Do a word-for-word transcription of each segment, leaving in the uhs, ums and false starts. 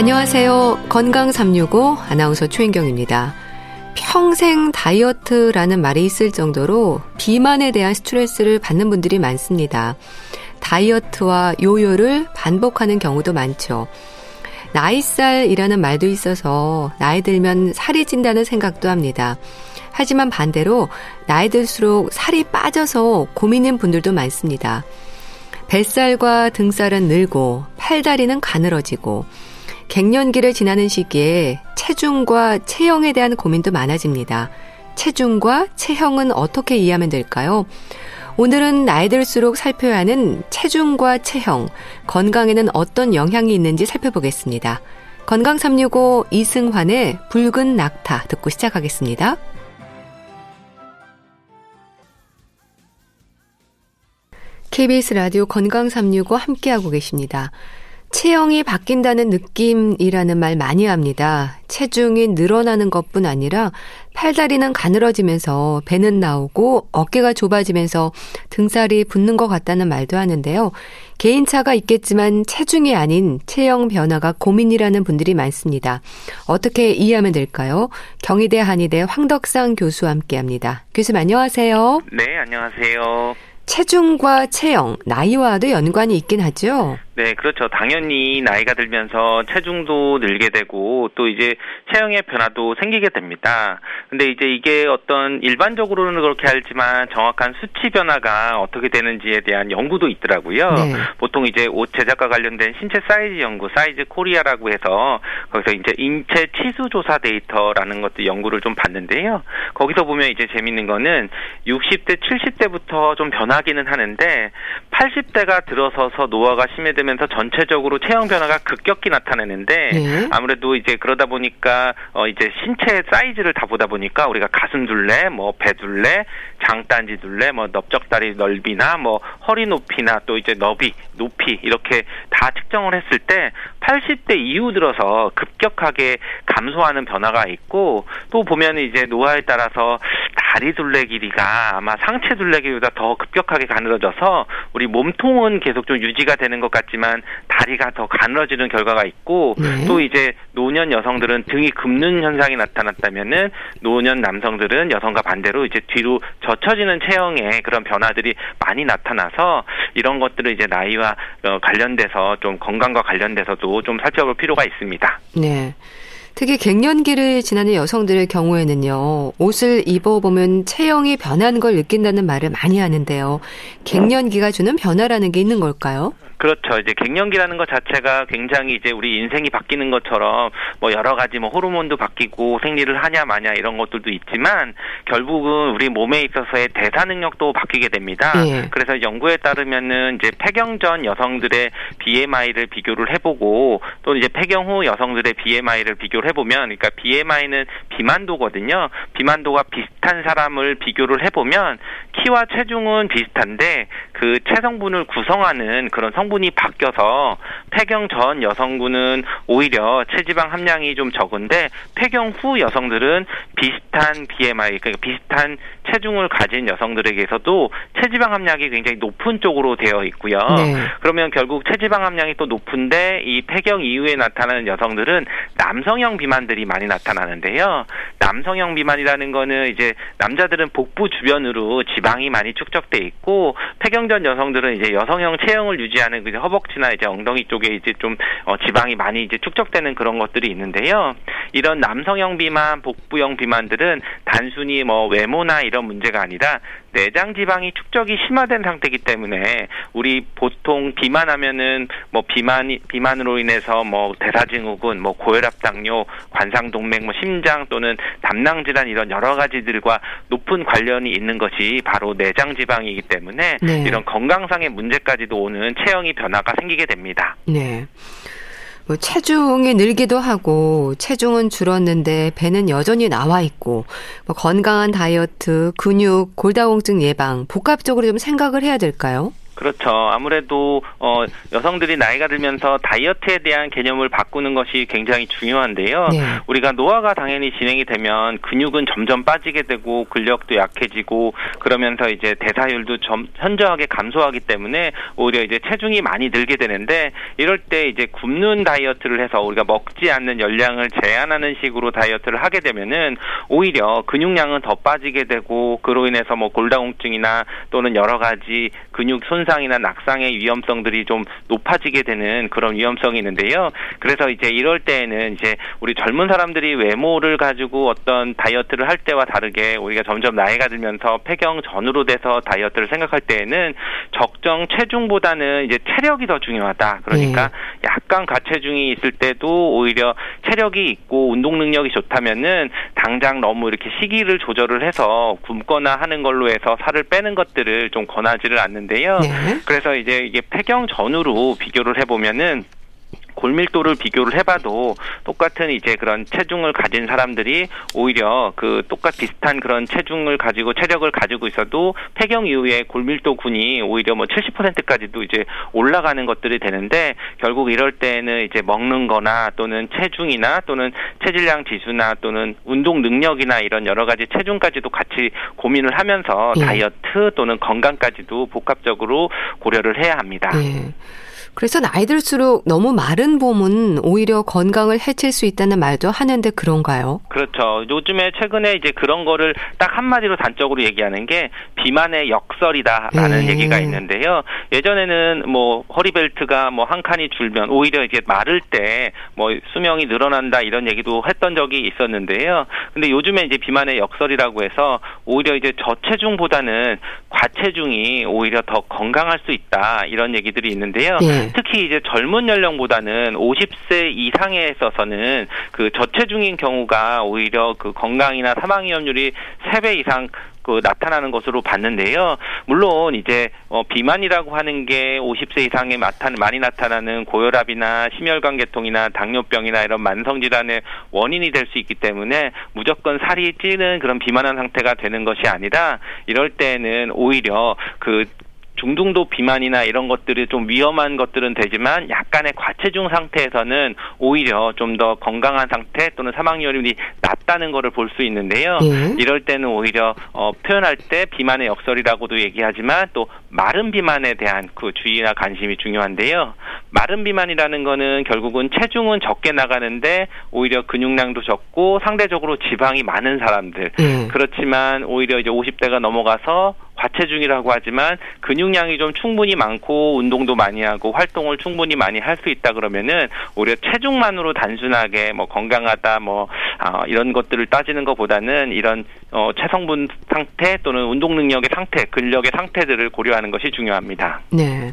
안녕하세요. 건강 삼육오 아나운서 최인경입니다. 평생 다이어트라는 말이 있을 정도로 비만에 대한 스트레스를 받는 분들이 많습니다. 다이어트와 요요를 반복하는 경우도 많죠. 나이살이라는 말도 있어서 나이 들면 살이 찐다는 생각도 합니다. 하지만 반대로 나이 들수록 살이 빠져서 고민인 분들도 많습니다. 뱃살과 등살은 늘고 팔다리는 가늘어지고 갱년기를 지나는 시기에 체중과 체형에 대한 고민도 많아집니다. 체중과 체형은 어떻게 이해하면 될까요? 오늘은 나이 들수록 살펴야 하는 체중과 체형, 건강에는 어떤 영향이 있는지 살펴보겠습니다. 건강 삼육오 이승환의 붉은 낙타 듣고 시작하겠습니다. 케이비에스 라디오 건강 삼육오 함께하고 계십니다. 체형이 바뀐다는 느낌이라는 말 많이 합니다. 체중이 늘어나는 것뿐 아니라 팔다리는 가늘어지면서 배는 나오고 어깨가 좁아지면서 등살이 붙는 것 같다는 말도 하는데요. 개인차가 있겠지만 체중이 아닌 체형 변화가 고민이라는 분들이 많습니다. 어떻게 이해하면 될까요? 경희대 한의대 황덕상 교수와 함께합니다. 교수님 안녕하세요. 네, 안녕하세요. 체중과 체형, 나이와도 연관이 있긴 하죠? 네, 그렇죠. 당연히 나이가 들면서 체중도 늘게 되고 또 이제 체형의 변화도 생기게 됩니다. 근데 이제 이게 어떤 일반적으로는 그렇게 알지만 정확한 수치 변화가 어떻게 되는지에 대한 연구도 있더라고요. 네. 보통 이제 옷 제작과 관련된 신체 사이즈 연구, 사이즈 코리아라고 해서 거기서 이제 인체 치수 조사 데이터라는 것도 연구를 좀 봤는데요. 거기서 보면 이제 재밌는 거는 육십 대, 칠십 대부터 좀 변하기는 하는데 팔십 대가 들어서서 노화가 심해지면서 전체적으로 체형 변화가 급격히 나타나는데 네. 아무래도 이제 그러다 보니까 어 이제 신체 사이즈를 다 보다 보니까 우리가 가슴 둘레, 뭐 배 둘레, 장딴지 둘레, 뭐 넓적다리 넓이나 뭐 허리 높이나 또 이제 너비, 높이 이렇게 다 측정을 했을 때 팔십 대 이후 들어서 급격하게 감소하는 변화가 있고 또 보면 이제 노화에 따라서 다리 둘레 길이가 아마 상체 둘레 길이보다 더 급격하게 가늘어져서 우리 몸통은 계속 좀 유지가 되는 것 같지만 다리가 더 가늘어지는 결과가 있고 네. 또 이제 노년 여성들은 등이 굽는 현상이 나타났다면은 노년 남성들은 여성과 반대로 이제 뒤로 젖혀지는 체형의 그런 변화들이 많이 나타나서 이런 것들을 이제 나이와 관련돼서 좀 건강과 관련돼서도 좀 살펴볼 필요가 있습니다. 네. 특히 갱년기를 지나는 여성들의 경우에는요. 옷을 입어보면 체형이 변한 걸 느낀다는 말을 많이 하는데요. 갱년기가 주는 변화라는 게 있는 걸까요? 그렇죠. 이제 갱년기라는 것 자체가 굉장히 이제 우리 인생이 바뀌는 것처럼 뭐 여러 가지 뭐 호르몬도 바뀌고 생리를 하냐 마냐 이런 것들도 있지만 결국은 우리 몸에 있어서의 대사 능력도 바뀌게 됩니다. 예. 그래서 연구에 따르면은 이제 폐경 전 여성들의 비엠아이를 비교를 해보고 또 이제 폐경 후 여성들의 비엠아이를 비교를 해보면 그러니까 비엠아이는 비만도거든요. 비만도가 비슷한 사람을 비교를 해보면 키와 체중은 비슷한데 그 체성분을 구성하는 그런 성 분이 바뀌어서 폐경 전 여성군은 오히려 체지방 함량이 좀 적은데 폐경 후 여성들은 비슷한 비엠아이, 그러니까 비슷한 체중을 가진 여성들에게서도 체지방 함량이 굉장히 높은 쪽으로 되어 있고요. 네. 그러면 결국 체지방 함량이 또 높은데 이 폐경 이후에 나타나는 여성들은 남성형 비만들이 많이 나타나는데요. 남성형 비만이라는 거는 이제 남자들은 복부 주변으로 지방이 많이 축적돼 있고 폐경 전 여성들은 이제 여성형 체형을 유지하는 이제 허벅지나 이제 엉덩이 쪽에 이제 좀 어 지방이 많이 이제 축적되는 그런 것들이 있는데요. 이런 남성형 비만, 복부형 비만들은 단순히 뭐 외모나 이런 문제가 아니라 내장 지방이 축적이 심화된 상태이기 때문에 우리 보통 비만하면은 뭐 비만 비만으로 인해서 뭐 대사증후군, 뭐 고혈압, 당뇨, 관상동맥, 뭐 심장 또는 담낭 질환 이런 여러 가지들과 높은 관련이 있는 것이 바로 내장 지방이기 때문에 네. 이런 건강상의 문제까지도 오는 체형이 변화가 생기게 됩니다. 네. 뭐 체중이 늘기도 하고 체중은 줄었는데 배는 여전히 나와 있고 뭐 건강한 다이어트, 근육, 골다공증 예방 복합적으로 좀 생각을 해야 될까요? 그렇죠. 아무래도 어, 여성들이 나이가 들면서 다이어트에 대한 개념을 바꾸는 것이 굉장히 중요한데요. 네. 우리가 노화가 당연히 진행이 되면 근육은 점점 빠지게 되고 근력도 약해지고 그러면서 이제 대사율도 점, 현저하게 감소하기 때문에 오히려 이제 체중이 많이 늘게 되는데, 이럴 때 이제 굶는 다이어트를 해서 우리가 먹지 않는 열량을 제한하는 식으로 다이어트를 하게 되면은 오히려 근육량은 더 빠지게 되고, 그로 인해서 뭐 골다공증이나 또는 여러 가지 근육 손상이나 낙상의 위험성들이 좀 높아지게 되는 그런 위험성이 있는데요. 그래서 이제 이럴 때에는 이제 우리 젊은 사람들이 외모를 가지고 어떤 다이어트를 할 때와 다르게 우리가 점점 나이가 들면서 폐경 전후로 돼서 다이어트를 생각할 때에는 적정 체중보다는 이제 체력이 더 중요하다. 그러니까 네. 약간 과체중이 있을 때도 오히려 체력이 있고 운동 능력이 좋다면은 당장 너무 이렇게 시기를 조절을 해서 굶거나 하는 걸로 해서 살을 빼는 것들을 좀 권하지를 않는데요. 네. 그래서 이제 이게 폐경 전후로 비교를 해보면은 골밀도를 비교를 해봐도 똑같은 이제 그런 체중을 가진 사람들이 오히려 그 똑같 비슷한 그런 체중을 가지고 체력을 가지고 있어도 폐경 이후에 골밀도군이 오히려 뭐 칠십 퍼센트까지도 이제 올라가는 것들이 되는데, 결국 이럴 때는 이제 먹는 거나 또는 체중이나 또는 체질량 지수나 또는 운동 능력이나 이런 여러 가지 체중까지도 같이 고민을 하면서 예. 다이어트 또는 건강까지도 복합적으로 고려를 해야 합니다. 예. 그래서 나이 들수록 너무 마른 몸은 오히려 건강을 해칠 수 있다는 말도 하는데 그런가요? 그렇죠. 요즘에 최근에 이제 그런 거를 딱 한마디로 단적으로 얘기하는 게 비만의 역설이다라는 네. 얘기가 있는데요. 예전에는 뭐 허리벨트가 뭐 한 칸이 줄면 오히려 이제 마를 때 뭐 수명이 늘어난다 이런 얘기도 했던 적이 있었는데요. 근데 요즘에 이제 비만의 역설이라고 해서 오히려 이제 저체중보다는 과체중이 오히려 더 건강할 수 있다 이런 얘기들이 있는데요. 네. 특히 이제 젊은 연령보다는 오십 세 이상에 있어서는 그 저체중인 경우가 오히려 그 건강이나 사망 위험률이 세 배 이상 그 나타나는 것으로 봤는데요. 물론 이제 어 비만이라고 하는 게 오십 세 이상에 나타나, 많이 나타나는 고혈압이나 심혈관계통이나 당뇨병이나 이런 만성 질환의 원인이 될 수 있기 때문에 무조건 살이 찌는 그런 비만한 상태가 되는 것이 아니라, 이럴 때는 오히려 그 중등도 비만이나 이런 것들이 좀 위험한 것들은 되지만 약간의 과체중 상태에서는 오히려 좀 더 건강한 상태 또는 사망 위험이 낮다는 거를 볼 수 있는데요. 예. 이럴 때는 오히려 어, 표현할 때 비만의 역설이라고도 얘기하지만 또 마른 비만에 대한 그 주의나 관심이 중요한데요. 마른 비만이라는 거는 결국은 체중은 적게 나가는데 오히려 근육량도 적고 상대적으로 지방이 많은 사람들. 예. 그렇지만 오히려 이제 오십 대가 넘어가서 과체중이라고 하지만 근육량이 좀 충분히 많고 운동도 많이 하고 활동을 충분히 많이 할 수 있다 그러면은 오히려 체중만으로 단순하게 뭐 건강하다 뭐 어 이런 것들을 따지는 것보다는 이런 어 체성분 상태 또는 운동 능력의 상태, 근력의 상태들을 고려하는 것이 중요합니다. 네.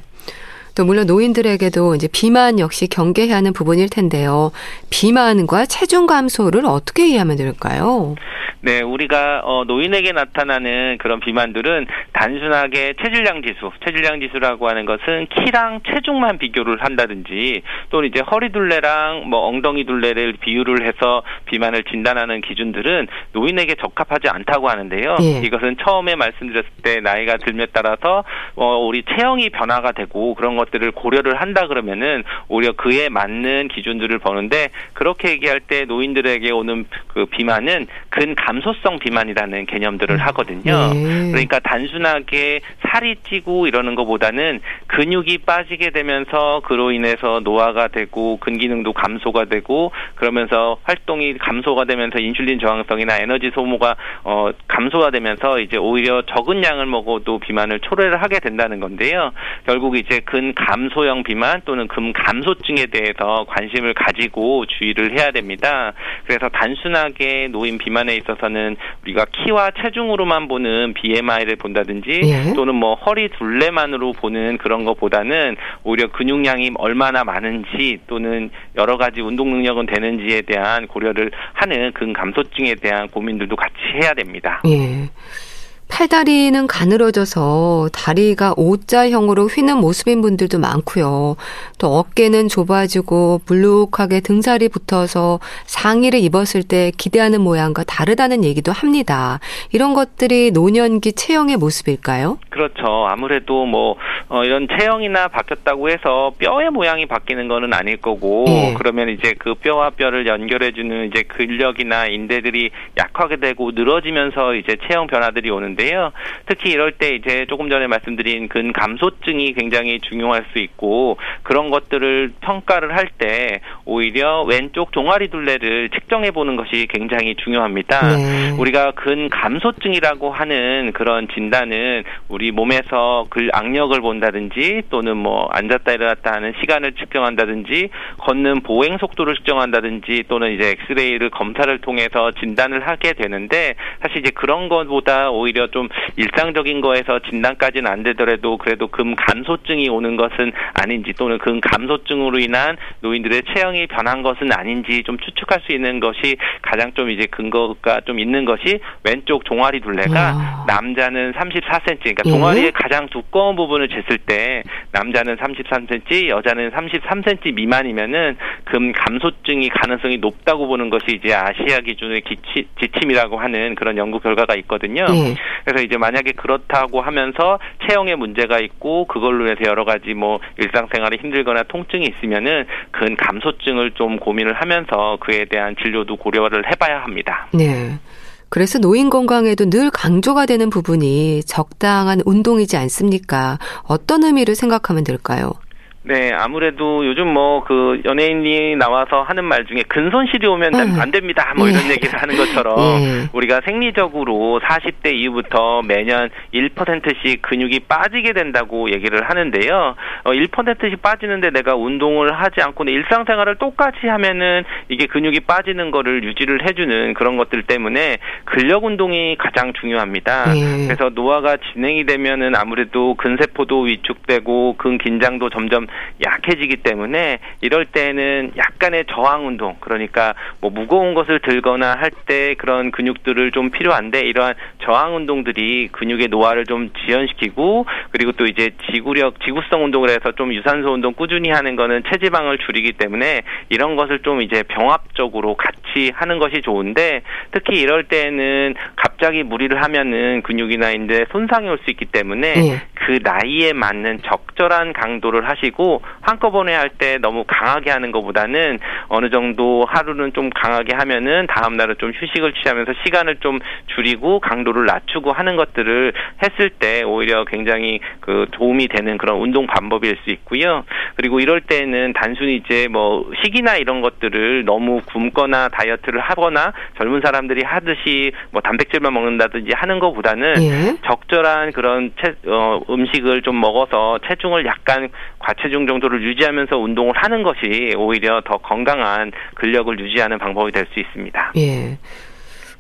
또 물론 노인들에게도 이제 비만 역시 경계해야 하는 부분일 텐데요. 비만과 체중 감소를 어떻게 이해하면 될까요? 네, 우리가 어, 노인에게 나타나는 그런 비만들은 단순하게 체질량 지수, 체질량 지수라고 하는 것은 키랑 체중만 비교를 한다든지 또는 이제 허리 둘레랑 뭐 엉덩이 둘레를 비유를 해서 비만을 진단하는 기준들은 노인에게 적합하지 않다고 하는데요. 예. 이것은 처음에 말씀드렸을 때 나이가 들면 따라서 어, 우리 체형이 변화가 되고 그런 것들을 고려를 한다 그러면은 오히려 그에 맞는 기준들을 보는데, 그렇게 얘기할 때 노인들에게 오는 그 비만은 근 감소성 비만이라는 개념들을 하거든요. 네. 그러니까 단순하게 살이 찌고 이러는 것보다는 근육이 빠지게 되면서 그로 인해서 노화가 되고 근기능도 감소가 되고 그러면서 활동이 감소가 되면서 인슐린 저항성이나 에너지 소모가 어, 감소가 되면서 이제 오히려 적은 양을 먹어도 비만을 초래를 하게 된다는 건데요. 결국 이제 근감소형 비만 또는 근감소증에 대해서 관심을 가지고 주의를 해야 됩니다. 그래서 단순하게 노인 비만에 있어서 서는 우리가 키와 체중으로만 보는 비엠아이를 본다든지 예. 또는 뭐 허리 둘레만으로 보는 그런 것보다는 오히려 근육량이 얼마나 많은지 또는 여러 가지 운동 능력은 되는지에 대한 고려를 하는 근감소증에 대한 고민들도 같이 해야 됩니다. 예. 팔다리는 가늘어져서 다리가 O자형으로 휘는 모습인 분들도 많고요. 또 어깨는 좁아지고 불룩하게 등살이 붙어서 상의를 입었을 때 기대하는 모양과 다르다는 얘기도 합니다. 이런 것들이 노년기 체형의 모습일까요? 그렇죠. 아무래도 뭐 어, 이런 체형이나 바뀌었다고 해서 뼈의 모양이 바뀌는 거는 아닐 거고 예. 그러면 이제 그 뼈와 뼈를 연결해주는 이제 근력이나 인대들이 약하게 되고 늘어지면서 이제 체형 변화들이 오는데 특히 이럴 때 이제 조금 전에 말씀드린 근감소증이 굉장히 중요할 수 있고 그런 것들을 평가를 할 때 오히려 왼쪽 종아리 둘레를 측정해 보는 것이 굉장히 중요합니다. 네. 우리가 근감소증이라고 하는 그런 진단은 우리 몸에서 그 악력을 본다든지 또는 뭐 앉았다 일어났다 하는 시간을 측정한다든지 걷는 보행 속도를 측정한다든지 또는 이제 엑스레이를 검사를 통해서 진단을 하게 되는데 사실 이제 그런 것보다 오히려 좀 일상적인 거에서 진단까지는 안 되더라도 그래도 근감소증이 오는 것은 아닌지 또는 근감소증으로 인한 노인들의 체형이 변한 것은 아닌지 좀 추측할 수 있는 것이 가장 좀 이제 근거가 좀 있는 것이 왼쪽 종아리 둘레가 남자는 삼십사 센티미터 그러니까 예? 종아리의 가장 두꺼운 부분을 쟀을 때 남자는 삼십삼 센티미터 여자는 삼십삼 센티미터 미만이면은 근감소증이 가능성이 높다고 보는 것이 이제 아시아 기준의 기치, 지침이라고 하는 그런 연구 결과가 있거든요. 예. 그래서 이제 만약에 그렇다고 하면서 체형에 문제가 있고 그걸로 인해서 여러 가지 뭐 일상생활이 힘들거나 통증이 있으면은 근감소증을 좀 고민을 하면서 그에 대한 진료도 고려를 해봐야 합니다. 네. 그래서 노인 건강에도 늘 강조가 되는 부분이 적당한 운동이지 않습니까? 어떤 의미를 생각하면 될까요? 네, 아무래도 요즘 뭐 그 연예인이 나와서 하는 말 중에 근손실이 오면 음. 안 됩니다. 뭐 이런 예. 얘기를 하는 것처럼 예. 우리가 생리적으로 사십 대 이후부터 매년 일 퍼센트씩 근육이 빠지게 된다고 얘기를 하는데요. 어, 일 퍼센트씩 빠지는데 내가 운동을 하지 않고 일상생활을 똑같이 하면은 이게 근육이 빠지는 거를 유지를 해주는 그런 것들 때문에 근력 운동이 가장 중요합니다. 예. 그래서 노화가 진행이 되면은 아무래도 근세포도 위축되고 근긴장도 점점 약해지기 때문에 이럴 때는 약간의 저항 운동 그러니까 뭐 무거운 것을 들거나 할 때 그런 근육들을 좀 필요한데 이러한 저항 운동들이 근육의 노화를 좀 지연시키고 그리고 또 이제 지구력 지구성 운동을 해서 좀 유산소 운동 꾸준히 하는 거는 체지방을 줄이기 때문에 이런 것을 좀 이제 병합적으로 같이 하는 것이 좋은데 특히 이럴 때는 갑자기 무리를 하면은 근육이나 인대 손상이 올 수 있기 때문에 네. 그 나이에 맞는 적절한 강도를 하시고 한꺼번에 할 때 너무 강하게 하는 것보다는 어느 정도 하루는 좀 강하게 하면은 다음 날은 좀 휴식을 취하면서 시간을 좀 줄이고 강도를 낮추고 하는 것들을 했을 때 오히려 굉장히 그 도움이 되는 그런 운동 방법일 수 있고요. 그리고 이럴 때는 단순히 이제 뭐 식이나 이런 것들을 너무 굶거나 다이어트를 하거나 젊은 사람들이 하듯이 뭐 단백질만 먹는다든지 하는 것보다는 예. 적절한 그런 채, 어, 음식을 좀 먹어서 체중을 약간 과체중 정도를 유지하면서 운동을 하는 것이 오히려 더 건강한 근력을 유지하는 방법이 될 수 있습니다. 예.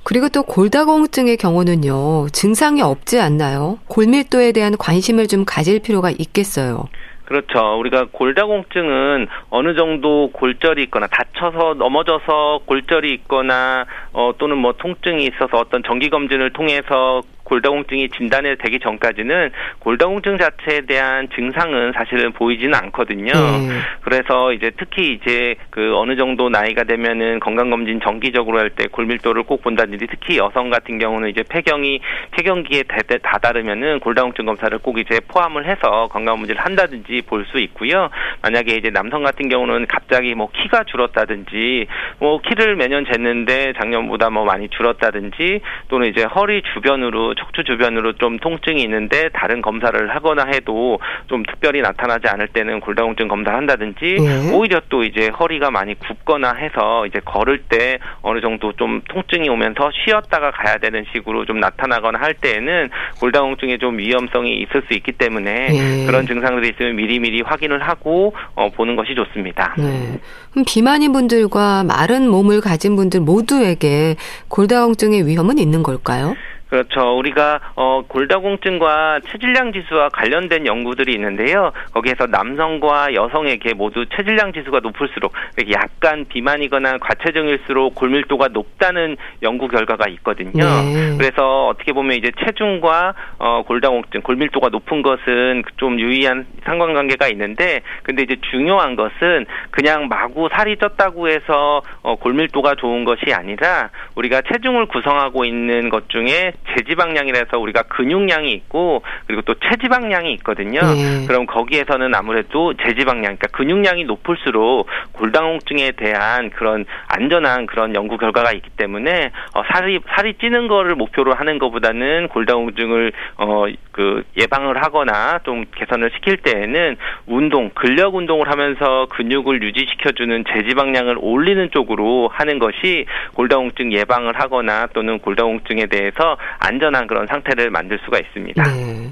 그리고 또 골다공증의 경우는요. 증상이 없지 않나요? 골밀도에 대한 관심을 좀 가질 필요가 있겠어요. 그렇죠. 우리가 골다공증은 어느 정도 골절이 있거나 다쳐서 넘어져서 골절이 있거나 어, 또는 뭐 통증이 있어서 어떤 정기검진을 통해서 골다공증이 진단이 되기 전까지는 골다공증 자체에 대한 증상은 사실은 보이지는 않거든요. 음. 그래서 이제 특히 이제 그 어느 정도 나이가 되면은 건강검진 정기적으로 할 때 골밀도를 꼭 본다든지 특히 여성 같은 경우는 이제 폐경이 폐경기에 다다르면은 골다공증 검사를 꼭 이제 포함을 해서 건강검진을 한다든지 볼 수 있고요. 만약에 이제 남성 같은 경우는 갑자기 뭐 키가 줄었다든지 뭐 키를 매년 쟀는데 작년보다 뭐 많이 줄었다든지 또는 이제 허리 주변으로 척추 주변으로 좀 통증이 있는데 다른 검사를 하거나 해도 좀 특별히 나타나지 않을 때는 골다공증 검사를 한다든지 네. 오히려 또 이제 허리가 많이 굽거나 해서 이제 걸을 때 어느 정도 좀 통증이 오면서 쉬었다가 가야 되는 식으로 좀 나타나거나 할 때에는 골다공증에 좀 위험성이 있을 수 있기 때문에 네. 그런 증상들이 있으면 미리미리 확인을 하고 어, 보는 것이 좋습니다. 네. 그럼 비만인 분들과 마른 몸을 가진 분들 모두에게 골다공증의 위험은 있는 걸까요? 그렇죠. 우리가 어, 골다공증과 체질량 지수와 관련된 연구들이 있는데요. 거기에서 남성과 여성에게 모두 체질량 지수가 높을수록 약간 비만이거나 과체중일수록 골밀도가 높다는 연구 결과가 있거든요. 네. 그래서 어떻게 보면 이제 체중과 어, 골다공증, 골밀도가 높은 것은 좀 유의한 상관관계가 있는데, 근데 이제 중요한 것은 그냥 마구 살이 쪘다고 해서 어, 골밀도가 좋은 것이 아니라 우리가 체중을 구성하고 있는 것 중에 제지방량이라서 우리가 근육량이 있고 그리고 또 체지방량이 있거든요. 네. 그럼 거기에서는 아무래도 제지방량, 그러니까 근육량이 높을수록 골다공증에 대한 그런 안전한 그런 연구 결과가 있기 때문에 어, 살이 살이 찌는 거를 목표로 하는 것보다는 골다공증을 어, 그 예방을 하거나 좀 개선을 시킬 때에는 운동, 근력 운동을 하면서 근육을 유지시켜주는 제지방량을 올리는 쪽으로 하는 것이 골다공증 예방을 하거나 또는 골다공증에 대해서 안전한 그런 상태를 만들 수가 있습니다. 네.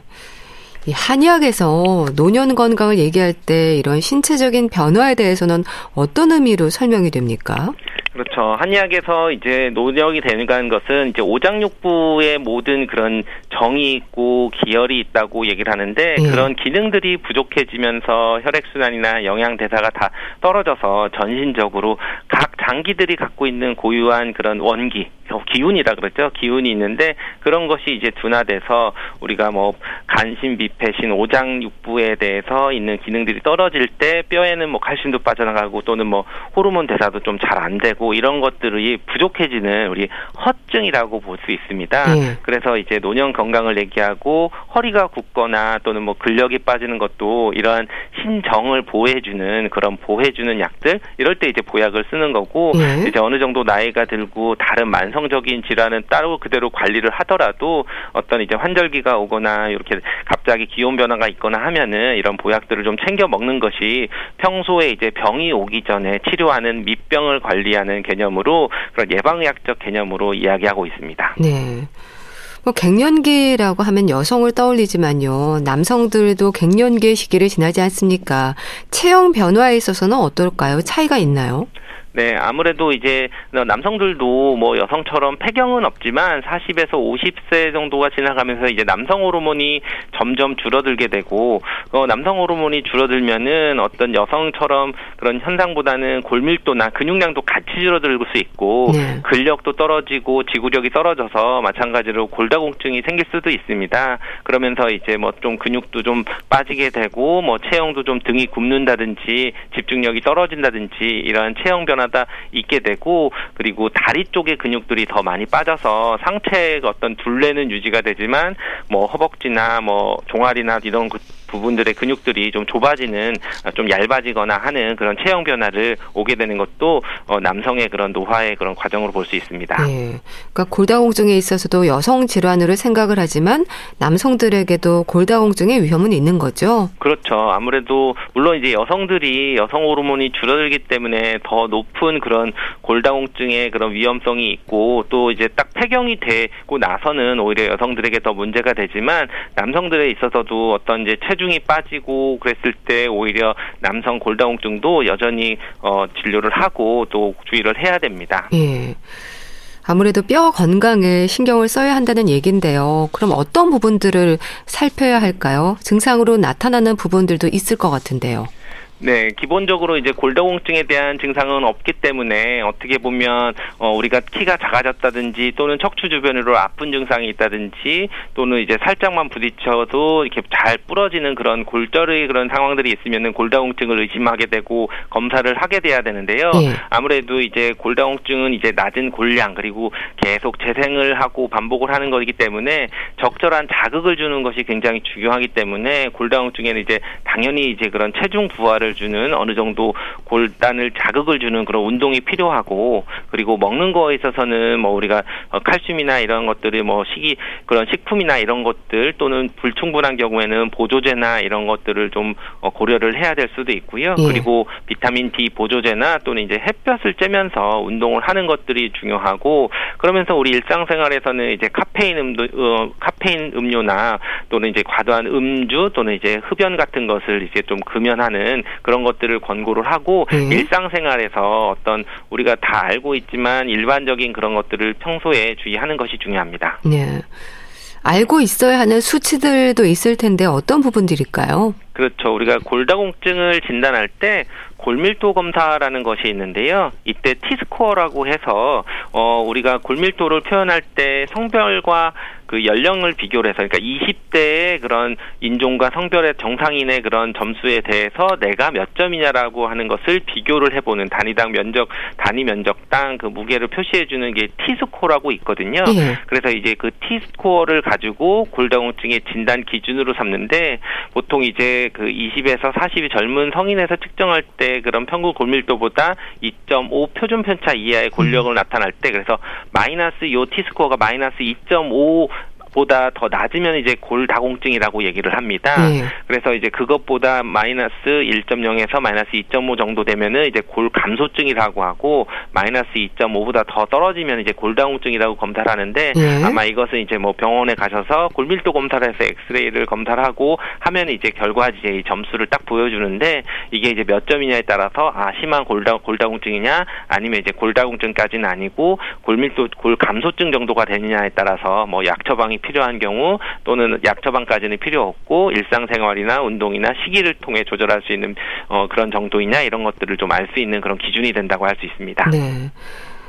이 한의학에서 노년 건강을 얘기할 때 이런 신체적인 변화에 대해서는 어떤 의미로 설명이 됩니까? 그렇죠. 한의학에서 이제 노력이 되는 것은 이제 오장육부의 모든 그런 정이 있고 기혈이 있다고 얘기를 하는데, 네. 그런 기능들이 부족해지면서 혈액순환이나 영양대사가 다 떨어져서 전신적으로 각 장기들이 갖고 있는 고유한 그런 원기, 기운이라 그랬죠. 기운이 있는데 그런 것이 이제 둔화돼서 우리가 뭐 간신, 비폐신, 오장육부에 대해서 있는 기능들이 떨어질 때 뼈에는 뭐 칼슘도 빠져나가고 또는 뭐 호르몬 대사도 좀 잘 안 되고 이런 것들이 부족해지는 우리 허증이라고 볼 수 있습니다. 음. 그래서 이제 노년 건강을 얘기하고 허리가 굽거나 또는 뭐 근력이 빠지는 것도 이런 신정을 보호해주는 그런 보호해주는 약들 이럴 때 이제 보약을 쓰는 거고, 음. 이제 어느 정도 나이가 들고 다른 만성적인 질환은 따로 그대로 관리를 하더라도 어떤 이제 환절기가 오거나 이렇게 갑자기 기온 변화가 있거나 하면은 이런 보약들을 좀 챙겨 먹는 것이 평소에 이제 병이 오기 전에 치료하는 밑병을 관리하는 개념으로 그런 예방의학적 개념으로 이야기하고 있습니다. 네. 뭐 갱년기라고 하면 여성을 떠올리지만요. 남성들도 갱년기의 시기를 지나지 않습니까? 체형 변화에 있어서는 어떨까요? 차이가 있나요? 네, 아무래도 이제 남성들도 뭐 여성처럼 폐경은 없지만 사십에서 오십 세 정도가 지나가면서 이제 남성 호르몬이 점점 줄어들게 되고, 어, 남성 호르몬이 줄어들면은 어떤 여성처럼 그런 현상보다는 골밀도나 근육량도 같이 줄어들 수 있고, 네. 근력도 떨어지고 지구력이 떨어져서 마찬가지로 골다공증이 생길 수도 있습니다. 그러면서 이제 뭐 좀 근육도 좀 빠지게 되고, 뭐 체형도 좀 등이 굽는다든지 집중력이 떨어진다든지 이런 체형 변화 다 있게 되고, 그리고 다리 쪽의 근육들이 더 많이 빠져서 상체의 어떤 둘레는 유지가 되지만 뭐 허벅지나 뭐 종아리나 이런 그 부분들의 근육들이 좀 좁아지는, 좀 얇아지거나 하는 그런 체형 변화를 오게 되는 것도 어, 남성의 그런 노화의 그런 과정으로 볼 수 있습니다. 네. 그러니까 골다공증에 있어서도 여성 질환으로 생각을 하지만 남성들에게도 골다공증의 위험은 있는 거죠? 그렇죠. 아무래도 물론 이제 여성들이 여성 호르몬이 줄어들기 때문에 더 높 높은 그런 골다공증의 그런 위험성이 있고, 또 이제 딱 폐경이 되고 나서는 오히려 여성들에게 더 문제가 되지만 남성들에 있어서도 어떤 이제 체중이 빠지고 그랬을 때 오히려 남성 골다공증도 여전히 어, 진료를 하고 또 주의를 해야 됩니다. 예. 아무래도 뼈 건강에 신경을 써야 한다는 얘기인데요. 그럼 어떤 부분들을 살펴야 할까요? 증상으로 나타나는 부분들도 있을 것 같은데요. 네, 기본적으로 이제 골다공증에 대한 증상은 없기 때문에 어떻게 보면 어, 우리가 키가 작아졌다든지 또는 척추 주변으로 아픈 증상이 있다든지 또는 이제 살짝만 부딪혀도 이렇게 잘 부러지는 그런 골절의 그런 상황들이 있으면은 골다공증을 의심하게 되고 검사를 하게 돼야 되는데요. 네. 아무래도 이제 골다공증은 이제 낮은 골량 그리고 계속 재생을 하고 반복을 하는 것이기 때문에 적절한 자극을 주는 것이 굉장히 중요하기 때문에 골다공증에는 이제 당연히 이제 그런 체중 부하를 주는 어느 정도 골단을 자극을 주는 그런 운동이 필요하고, 그리고 먹는 거에 있어서는 뭐 우리가 칼슘이나 이런 것들이 뭐 식이 그런 식품이나 이런 것들 또는 불충분한 경우에는 보조제나 이런 것들을 좀 고려를 해야 될 수도 있고요. 예. 그리고 비타민 D 보조제나 또는 이제 햇볕을 쬐면서 운동을 하는 것들이 중요하고, 그러면서 우리 일상생활에서는 이제 카페인 음료, 어, 카페인 음료나 또는 이제 과도한 음주 또는 이제 흡연 같은 것을 이제 좀 금연하는 그런 것들을 권고를 하고 네. 일상생활에서 어떤 우리가 다 알고 있지만 일반적인 그런 것들을 평소에 주의하는 것이 중요합니다. 네. 알고 있어야 하는 수치들도 있을 텐데 어떤 부분들일까요? 그렇죠. 우리가 골다공증을 진단할 때 골밀도 검사라는 것이 있는데요. 이때 T스코어라고 해서 어 우리가 골밀도를 표현할 때 성별과 그 연령을 비교를 해서 그러니까 이십 대의 그런 인종과 성별의 정상인의 그런 점수에 대해서 내가 몇 점이냐라고 하는 것을 비교를 해보는 단위당 면적, 단위 면적당 그 무게를 표시해주는 게 T스코어라고 있거든요. 예. 그래서 이제 그 T스코어를 가지고 골다공증의 진단 기준으로 삼는데 보통 이제 그 이십에서 사십이 젊은 성인에서 측정할 때 그런 평균 골밀도보다 이 점 오 표준 편차 이하의 골격을 음. 나타날 때 그래서 마이너스 요 T스코어가 마이너스 이 점 오 보다 더 낮으면 이제 골다공증이라고 얘기를 합니다. 네. 그래서 이제 그것보다 마이너스 일 점 영에서 마이너스 이 점 오 정도 되면은 이제 골감소증이라고 하고 마이너스 이 점 오보다 더 떨어지면 이제 골다공증이라고 검사를 하는데 네. 아마 이것은 이제 뭐 병원에 가셔서 골밀도 검사를 해서 엑스레이를 검사를 하고 하면 이제 결과 이제 이 점수를 딱 보여주는데 이게 이제 몇 점이냐에 따라서 아 심한 골다, 골다공증이냐 아니면 이제 골다공증까지는 아니고 골밀도 골감소증 정도가 되느냐에 따라서 뭐 약 처방이 필요한 경우 또는 약 처방까지는 필요 없고 일상생활이나 운동이나 식이를 통해 조절할 수 있는 어, 그런 정도이냐 이런 것들을 좀 알 수 있는 그런 기준이 된다고 할 수 있습니다. 네.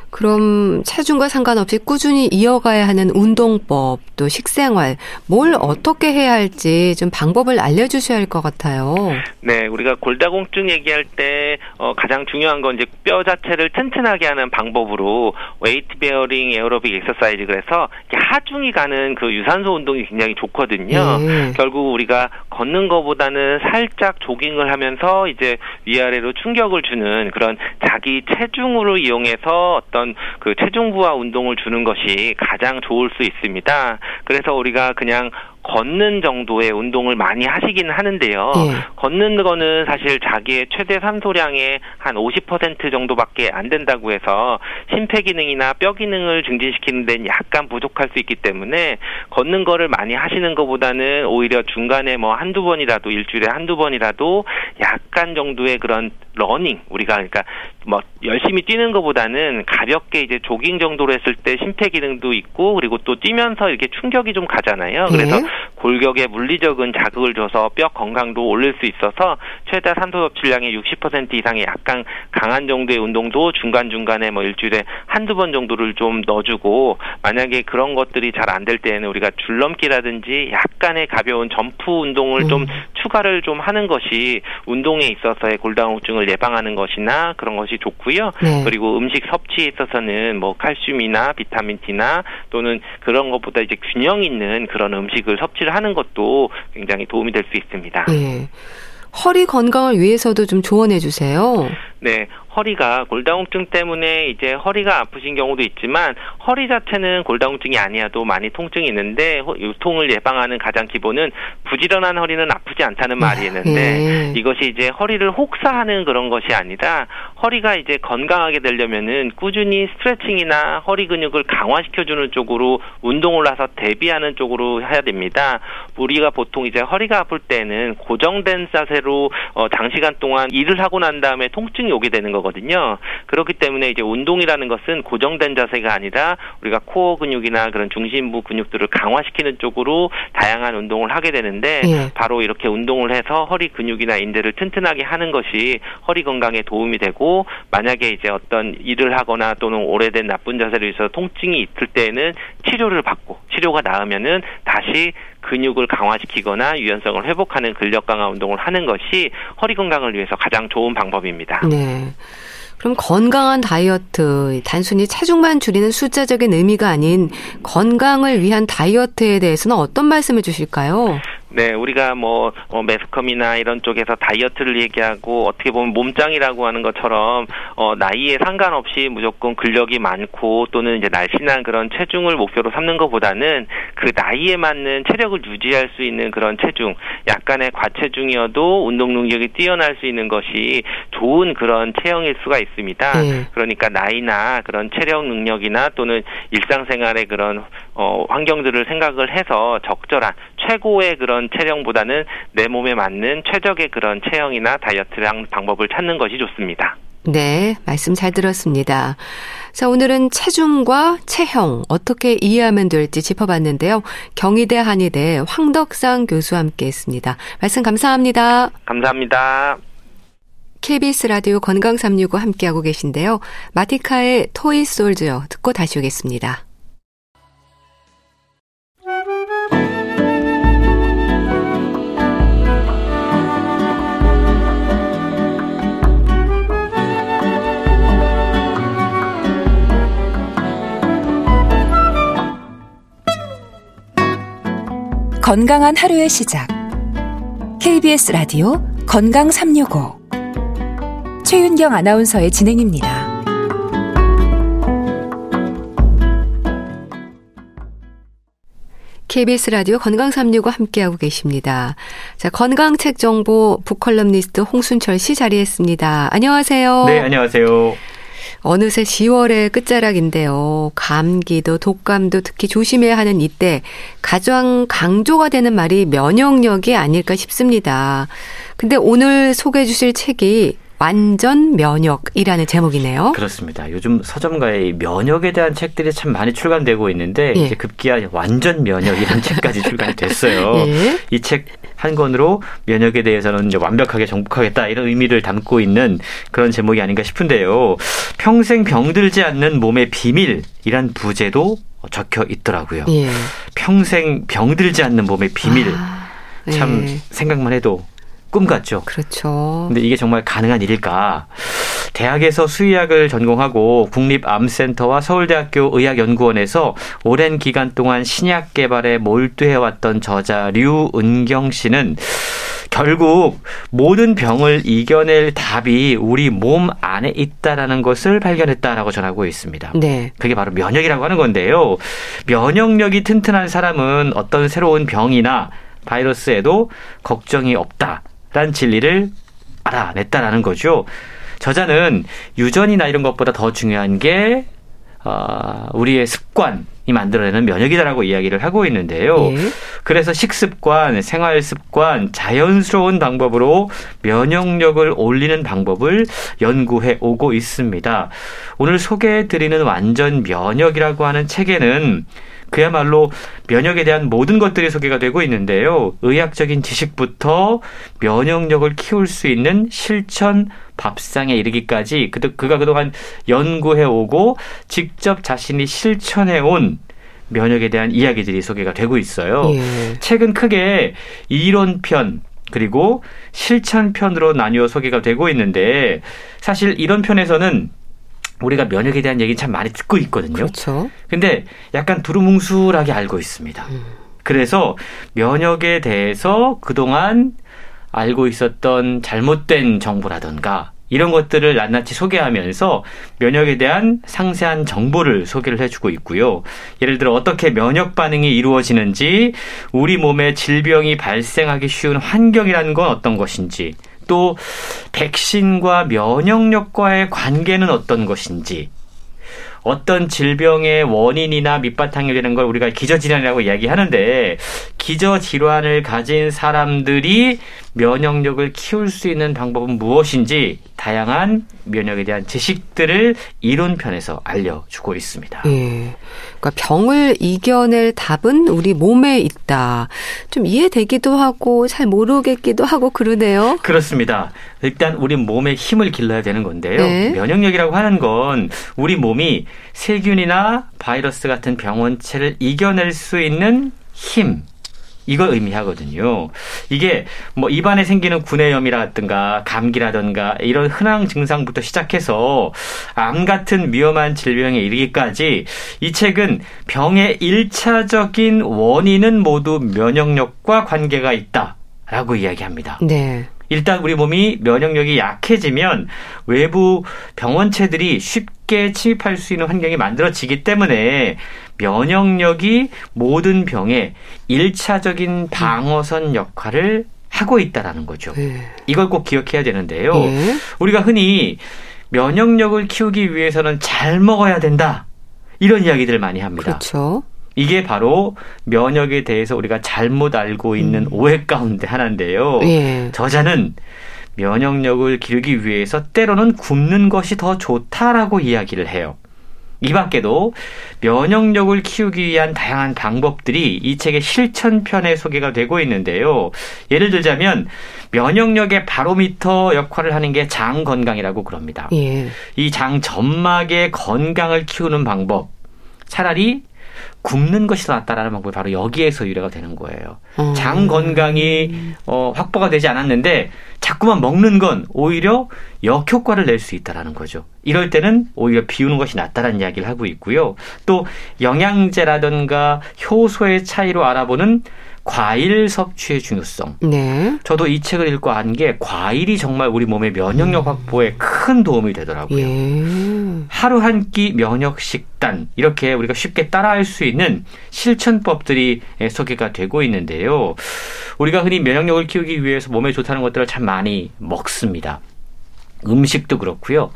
그럼 체중과 상관없이 꾸준히 이어가야 하는 운동법 또 식생활 뭘 어떻게 해야 할지 좀 방법을 알려주셔야 할 것 같아요. 네, 우리가 골다공증 얘기할 때 어, 가장 중요한 건 이제 뼈 자체를 튼튼하게 하는 방법으로 웨이트 베어링 에어로빅 엑서사이즈 그래서 하중이 가는 그 유산소 운동이 굉장히 좋거든요. 네. 결국 우리가 걷는 것보다는 살짝 조깅을 하면서 이제 위아래로 충격을 주는 그런 자기 체중으로 이용해서 어떤 그 체중 부하 운동을 주는 것이 가장 좋을 수 있습니다. 그래서 우리가 그냥 걷는 정도의 운동을 많이 하시긴 하는데요. 예. 걷는 거는 사실 자기의 최대 산소량의 한 오십 퍼센트 정도밖에 안 된다고 해서 심폐 기능이나 뼈 기능을 증진시키는 데는 약간 부족할 수 있기 때문에 걷는 거를 많이 하시는 것보다는 오히려 중간에 뭐 한두 번이라도 일주일에 한두 번이라도 약간 정도의 그런 러닝 우리가 그러니까 뭐 열심히 뛰는 것보다는 가볍게 이제 조깅 정도로 했을 때 심폐 기능도 있고 그리고 또 뛰면서 이렇게 충격이 좀 가잖아요. 그래서 예. 골격에 물리적인 자극을 줘서 뼈 건강도 올릴 수 있어서 최대 산소 섭취량의 육십 퍼센트 이상의 약간 강한 정도의 운동도 중간중간에 뭐 일주일에 한두 번 정도를 좀 넣어주고 만약에 그런 것들이 잘 안 될 때에는 우리가 줄넘기라든지 약간의 가벼운 점프 운동을 음. 좀 추가를 좀 하는 것이 운동에 있어서의 골다공증을 예방하는 것이나 그런 것이 좋고요. 네. 그리고 음식 섭취에 있어서는 뭐 칼슘이나 비타민 D나 또는 그런 것보다 이제 균형 있는 그런 음식을 섭취를 하는 것도 굉장히 도움이 될 수 있습니다. 네. 허리 건강을 위해서도 좀 조언해 주세요. 네. 허리가 골다공증 때문에 이제 허리가 아프신 경우도 있지만 허리 자체는 골다공증이 아니어도 많이 통증이 있는데 요통을 예방하는 가장 기본은 부지런한 허리는 아프지 않다는 말이 있는데 예. 이것이 이제 허리를 혹사하는 그런 것이 아니라 허리가 이제 건강하게 되려면은 꾸준히 스트레칭이나 허리 근육을 강화시켜주는 쪽으로 운동을 해서 대비하는 쪽으로 해야 됩니다. 우리가 보통 이제 허리가 아플 때는 고정된 자세로 어, 장시간 동안 일을 하고 난 다음에 통증이 오게 되는 거거든요. 거든요. 그렇기 때문에 이제 운동이라는 것은 고정된 자세가 아니라 우리가 코어 근육이나 그런 중심부 근육들을 강화시키는 쪽으로 다양한 운동을 하게 되는데 예. 바로 이렇게 운동을 해서 허리 근육이나 인대를 튼튼하게 하는 것이 허리 건강에 도움이 되고 만약에 이제 어떤 일을 하거나 또는 오래된 나쁜 자세로 있어서 통증이 있을 때에는 치료를 받고 치료가 나으면은 다시 근육을 강화시키거나 유연성을 회복하는 근력 강화 운동을 하는 것이 허리 건강을 위해서 가장 좋은 방법입니다. 네. 그럼 건강한 다이어트, 단순히 체중만 줄이는 숫자적인 의미가 아닌 건강을 위한 다이어트에 대해서는 어떤 말씀을 주실까요? 네, 우리가 뭐 어, 매스컴이나 이런 쪽에서 다이어트를 얘기하고 어떻게 보면 몸짱이라고 하는 것처럼 어, 나이에 상관없이 무조건 근력이 많고 또는 이제 날씬한 그런 체중을 목표로 삼는 것보다는 그 나이에 맞는 체력을 유지할 수 있는 그런 체중, 약간의 과체중이어도 운동 능력이 뛰어날 수 있는 것이 좋은 그런 체형일 수가 있습니다. 네. 그러니까 나이나 그런 체력 능력이나 또는 일상생활의 그런 어, 환경들을 생각을 해서 적절한 최고의 그런 체형보다는 내 몸에 맞는 최적의 그런 체형이나 다이어트 방법을 찾는 것이 좋습니다. 네, 말씀 잘 들었습니다. 자, 오늘은 체중과 체형 어떻게 이해하면 될지 짚어봤는데요. 경희대 한의대 황덕상 교수와 함께했습니다. 말씀 감사합니다. 감사합니다. 케이비에스 라디오 건강삼육오 함께하고 계신데요. 마티카의 토이 솔저 듣고 다시 오겠습니다. 건강한 하루의 시작. 케이비에스 라디오 건강삼육오 최윤경 아나운서의 진행입니다. 케이비에스 라디오 건강삼육오 함께하고 계십니다. 자, 건강책 정보 북컬럼니스트 홍순철 씨 자리했습니다. 안녕하세요. 네, 안녕하세요. 어느새 시월의 끝자락인데요. 감기도 독감도 특히 조심해야 하는 이때 가장 강조가 되는 말이 면역력이 아닐까 싶습니다. 근데 오늘 소개해 주실 책이 완전 면역이라는 제목이네요. 그렇습니다. 요즘 서점가에 면역에 대한 책들이 참 많이 출간되고 있는데 예. 이제 급기야 완전 면역이라는 책까지 출간이 됐어요. 예. 이 책 한 권으로 면역에 대해서는 이제 완벽하게 정복하겠다 이런 의미를 담고 있는 그런 제목이 아닌가 싶은데요. 평생 병들지 않는 몸의 비밀이란 부제도 적혀 있더라고요. 예. 평생 병들지 않는 몸의 비밀. 아, 참 예. 생각만 해도 꿈 같죠. 그렇죠. 근데 이게 정말 가능한 일일까? 대학에서 수의학을 전공하고 국립암센터와 서울대학교 의학연구원에서 오랜 기간 동안 신약 개발에 몰두해왔던 저자 류은경 씨는 결국 모든 병을 이겨낼 답이 우리 몸 안에 있다라는 것을 발견했다라고 전하고 있습니다. 네. 그게 바로 면역이라고 하는 건데요. 면역력이 튼튼한 사람은 어떤 새로운 병이나 바이러스에도 걱정이 없다. 라는 진리를 알아냈다라는 거죠. 저자는 유전이나 이런 것보다 더 중요한 게 어, 우리의 습관이 만들어내는 면역이다라고 이야기를 하고 있는데요. 예. 그래서 식습관, 생활습관, 자연스러운 방법으로 면역력을 올리는 방법을 연구해 오고 있습니다. 오늘 소개해드리는 완전 면역이라고 하는 책에는 그야말로 면역에 대한 모든 것들이 소개가 되고 있는데요. 의학적인 지식부터 면역력을 키울 수 있는 실천 밥상에 이르기까지 그가 그동안 연구해오고 직접 자신이 실천해온 면역에 대한 이야기들이 소개가 되고 있어요. 예. 책은 크게 이론편 그리고 실천편으로 나뉘어 소개가 되고 있는데 사실 이론편에서는 우리가 면역에 대한 얘기는 참 많이 듣고 있거든요. 그렇죠. 근데 약간 두루뭉술하게 알고 있습니다. 음. 그래서 면역에 대해서 그동안 알고 있었던 잘못된 정보라든가 이런 것들을 낱낱이 소개하면서 면역에 대한 상세한 정보를 소개를 해주고 있고요. 예를 들어 어떻게 면역 반응이 이루어지는지, 우리 몸에 질병이 발생하기 쉬운 환경이라는 건 어떤 것인지, 또 백신과 면역력과의 관계는 어떤 것인지, 어떤 질병의 원인이나 밑바탕이 되는 걸 우리가 기저질환이라고 이야기하는데 기저질환을 가진 사람들이 면역력을 키울 수 있는 방법은 무엇인지 다양한 면역에 대한 지식들을 이론편에서 알려주고 있습니다. 예, 그러니까 병을 이겨낼 답은 우리 몸에 있다. 좀 이해되기도 하고 잘 모르겠기도 하고 그러네요. 그렇습니다. 일단 우리 몸에 힘을 길러야 되는 건데요. 예. 면역력이라고 하는 건 우리 몸이 세균이나 바이러스 같은 병원체를 이겨낼 수 있는 힘. 이걸 의미하거든요. 이게 뭐 입안에 생기는 구내염이라든가 감기라든가 이런 흔한 증상부터 시작해서 암 같은 위험한 질병에 이르기까지 이 책은 병의 일차적인 원인은 모두 면역력과 관계가 있다라고 이야기합니다. 네. 일단 우리 몸이 면역력이 약해지면 외부 병원체들이 쉽게 침입할 수 있는 환경이 만들어지기 때문에 면역력이 모든 병의 일차적인 방어선 역할을 하고 있다라는 거죠. 이걸 꼭 기억해야 되는데요. 우리가 흔히 면역력을 키우기 위해서는 잘 먹어야 된다. 이런 이야기들을 많이 합니다. 그렇죠. 이게 바로 면역에 대해서 우리가 잘못 알고 있는 음. 오해 가운데 하나인데요. 예. 저자는 면역력을 기르기 위해서 때로는 굶는 것이 더 좋다라고 이야기를 해요. 이 밖에도 면역력을 키우기 위한 다양한 방법들이 이 책의 실천편에 소개가 되고 있는데요. 예를 들자면 면역력의 바로미터 역할을 하는 게 장 건강이라고 그럽니다. 예. 이 장 점막의 건강을 키우는 방법, 차라리 굶는 것이 더 낫다라는 방법이 바로 여기에서 유래가 되는 거예요. 음. 장 건강이 어, 확보가 되지 않았는데 자꾸만 먹는 건 오히려 역효과를 낼 수 있다라는 거죠. 이럴 때는 오히려 비우는 것이 낫다라는 이야기를 하고 있고요. 또 영양제라든가 효소의 차이로 알아보는 과일 섭취의 중요성. 네. 저도 이 책을 읽고 안 게 과일이 정말 우리 몸의 면역력 확보에 큰 도움이 되더라고요. 예. 하루 한 끼 면역 식단, 이렇게 우리가 쉽게 따라할 수 있는 실천법들이 소개가 되고 있는데요. 우리가 흔히 면역력을 키우기 위해서 몸에 좋다는 것들을 참 많이 먹습니다. 음식도 그렇고요.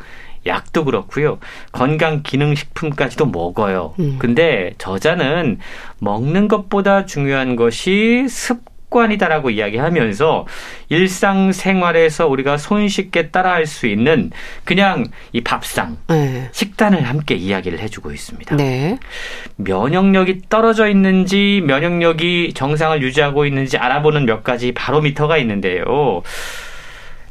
약도 그렇고요. 건강기능식품까지도 먹어요. 음. 근데 저자는 먹는 것보다 중요한 것이 습관이다라고 이야기하면서 일상생활에서 우리가 손쉽게 따라할 수 있는 그냥 이 밥상, 네. 식단을 함께 이야기를 해주고 있습니다. 네. 면역력이 떨어져 있는지 면역력이 정상을 유지하고 있는지 알아보는 몇 가지 바로미터가 있는데요.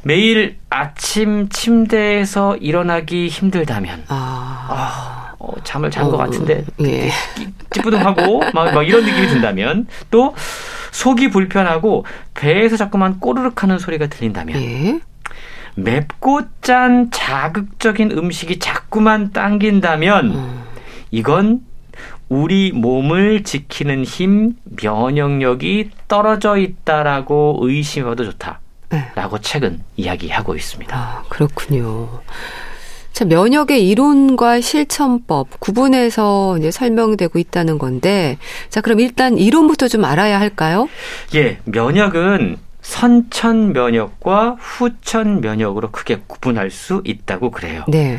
매일 아침 침대에서 일어나기 힘들다면 아, 어, 잠을 잔 것 어, 같은데 예. 찌뿌둥하고 막, 막 이런 느낌이 든다면, 또 속이 불편하고 배에서 자꾸만 꼬르륵하는 소리가 들린다면, 예. 맵고 짠 자극적인 음식이 자꾸만 당긴다면 음. 이건 우리 몸을 지키는 힘, 면역력이 떨어져 있다라고 의심해도 좋다. 네. 라고 책은 이야기하고 있습니다. 아, 그렇군요. 자, 면역의 이론과 실천법 구분해서 이제 설명되고 있다는 건데, 자, 그럼 일단 이론부터 좀 알아야 할까요? 예, 면역은 선천 면역과 후천 면역으로 크게 구분할 수 있다고 그래요. 네.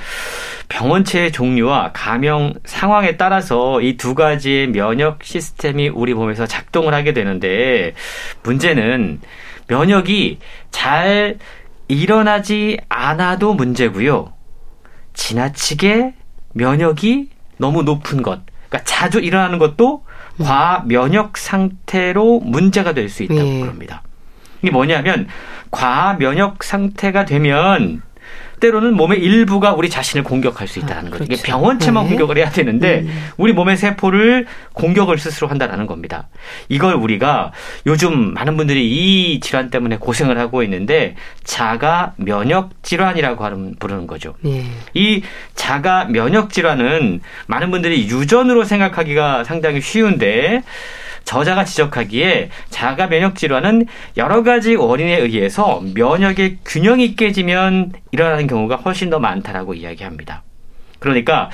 병원체의 종류와 감염 상황에 따라서 이 두 가지의 면역 시스템이 우리 몸에서 작동을 하게 되는데, 문제는 면역이 잘 일어나지 않아도 문제고요. 지나치게 면역이 너무 높은 것, 그러니까 자주 일어나는 것도 음. 과면역 상태로 문제가 될 수 있다고 예. 그럽니다. 이게 뭐냐면 과면역 상태가 되면 때로는 몸의 일부가 우리 자신을 공격할 수 있다는 아, 거죠. 이게 병원체만 네. 공격을 해야 되는데 음. 우리 몸의 세포를 공격을 스스로 한다는 겁니다. 이걸 우리가 요즘 많은 분들이 이 질환 때문에 고생을 하고 있는데 자가 면역 질환이라고 하는, 부르는 거죠. 예. 이 자가 면역 질환은 많은 분들이 유전으로 생각하기가 상당히 쉬운데, 저자가 지적하기에 자가 면역 질환은 여러 가지 원인에 의해서 면역의 균형이 깨지면 일어나는 경우가 훨씬 더 많다라고 이야기합니다. 그러니까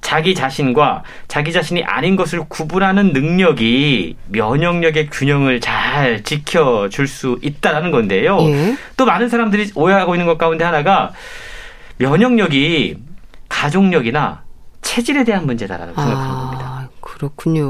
자기 자신과 자기 자신이 아닌 것을 구분하는 능력이 면역력의 균형을 잘 지켜줄 수 있다라는 건데요. 예. 또 많은 사람들이 오해하고 있는 것 가운데 하나가 면역력이 가족력이나 체질에 대한 문제다라고 아. 생각하는 겁니다. 그렇군요.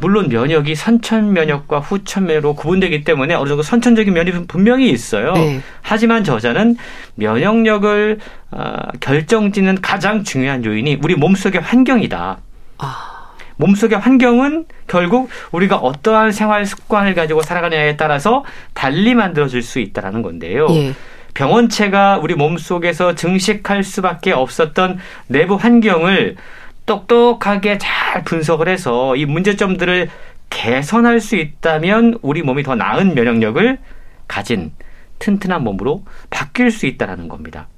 물론 면역이 선천 면역과 후천 면역으로 구분되기 때문에 어느 정도 선천적인 면이 분명히 있어요. 네. 하지만 저자는 면역력을 어, 결정짓는 가장 중요한 요인이 우리 몸속의 환경이다. 아. 몸속의 환경은 결국 우리가 어떠한 생활 습관을 가지고 살아가느냐에 따라서 달리 만들어질 수 있다는 건데요. 네. 병원체가 우리 몸속에서 증식할 수밖에 없었던 내부 환경을 똑똑하게 잘 분석을 해서 이 문제점들을 개선할 수 있다면 우리 몸이 더 나은 면역력을 가진 튼튼한 몸으로 바뀔 수 있다는 겁니다.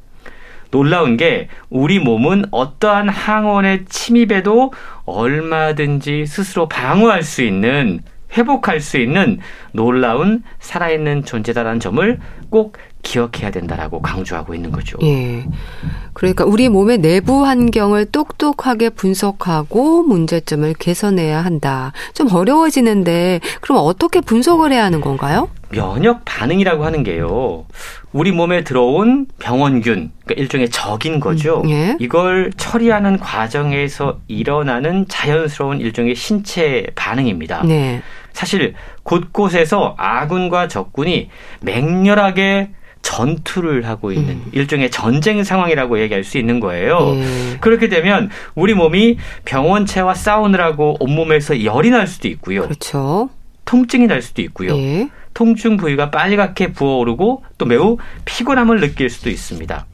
놀라운 게 우리 몸은 어떠한 항원의 침입에도 얼마든지 스스로 방어할 수 있는, 회복할 수 있는 놀라운 살아있는 존재다라는 점을 꼭 기억해야 된다라고 강조하고 있는 거죠. 예. 그러니까 우리 몸의 내부 환경을 똑똑하게 분석하고 문제점을 개선해야 한다. 좀 어려워지는데 그럼 어떻게 분석을 해야 하는 건가요? 면역 반응이라고 하는 게요. 우리 몸에 들어온 병원균, 그러니까 일종의 적인 거죠. 음, 예. 이걸 처리하는 과정에서 일어나는 자연스러운 일종의 신체 반응입니다. 네. 사실 곳곳에서 아군과 적군이 맹렬하게 전투를 하고 있는 음. 일종의 전쟁 상황이라고 얘기할 수 있는 거예요. 음. 그렇게 되면 우리 몸이 병원체와 싸우느라고 온몸에서 열이 날 수도 있고요. 그렇죠. 통증이 날 수도 있고요. 예. 통증 부위가 빨갛게 부어오르고 또 매우 피곤함을 느낄 수도 있습니다.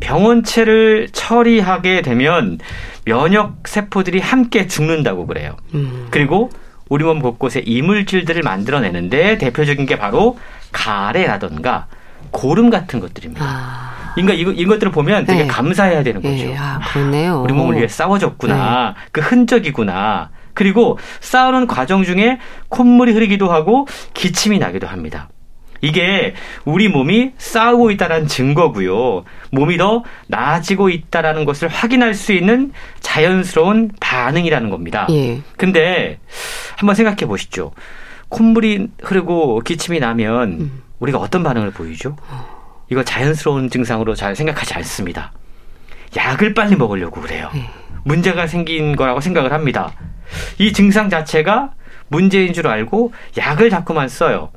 병원체를 처리하게 되면 면역 세포들이 함께 죽는다고 그래요. 음. 그리고 우리 몸 곳곳에 이물질들을 만들어내는데 대표적인 게 바로 가래라든가 고름 같은 것들입니다. 아. 그러니까 이거, 이것들을 보면 되게 네. 감사해야 되는 거죠. 네. 아, 그러네요. 우리 몸을 위해 싸워줬구나. 네. 그 흔적이구나. 그리고 싸우는 과정 중에 콧물이 흐르기도 하고 기침이 나기도 합니다. 이게 우리 몸이 싸우고 있다는 증거고요. 몸이 더 나아지고 있다는 것을 확인할 수 있는 자연스러운 반응이라는 겁니다. 예. 근데 한번 생각해 보시죠. 콧물이 흐르고 기침이 나면 음. 우리가 어떤 반응을 보이죠? 이거 자연스러운 증상으로 잘 생각하지 않습니다. 약을 빨리 먹으려고 그래요. 예. 문제가 생긴 거라고 생각을 합니다. 이 증상 자체가 문제인 줄 알고 약을 자꾸만 써요.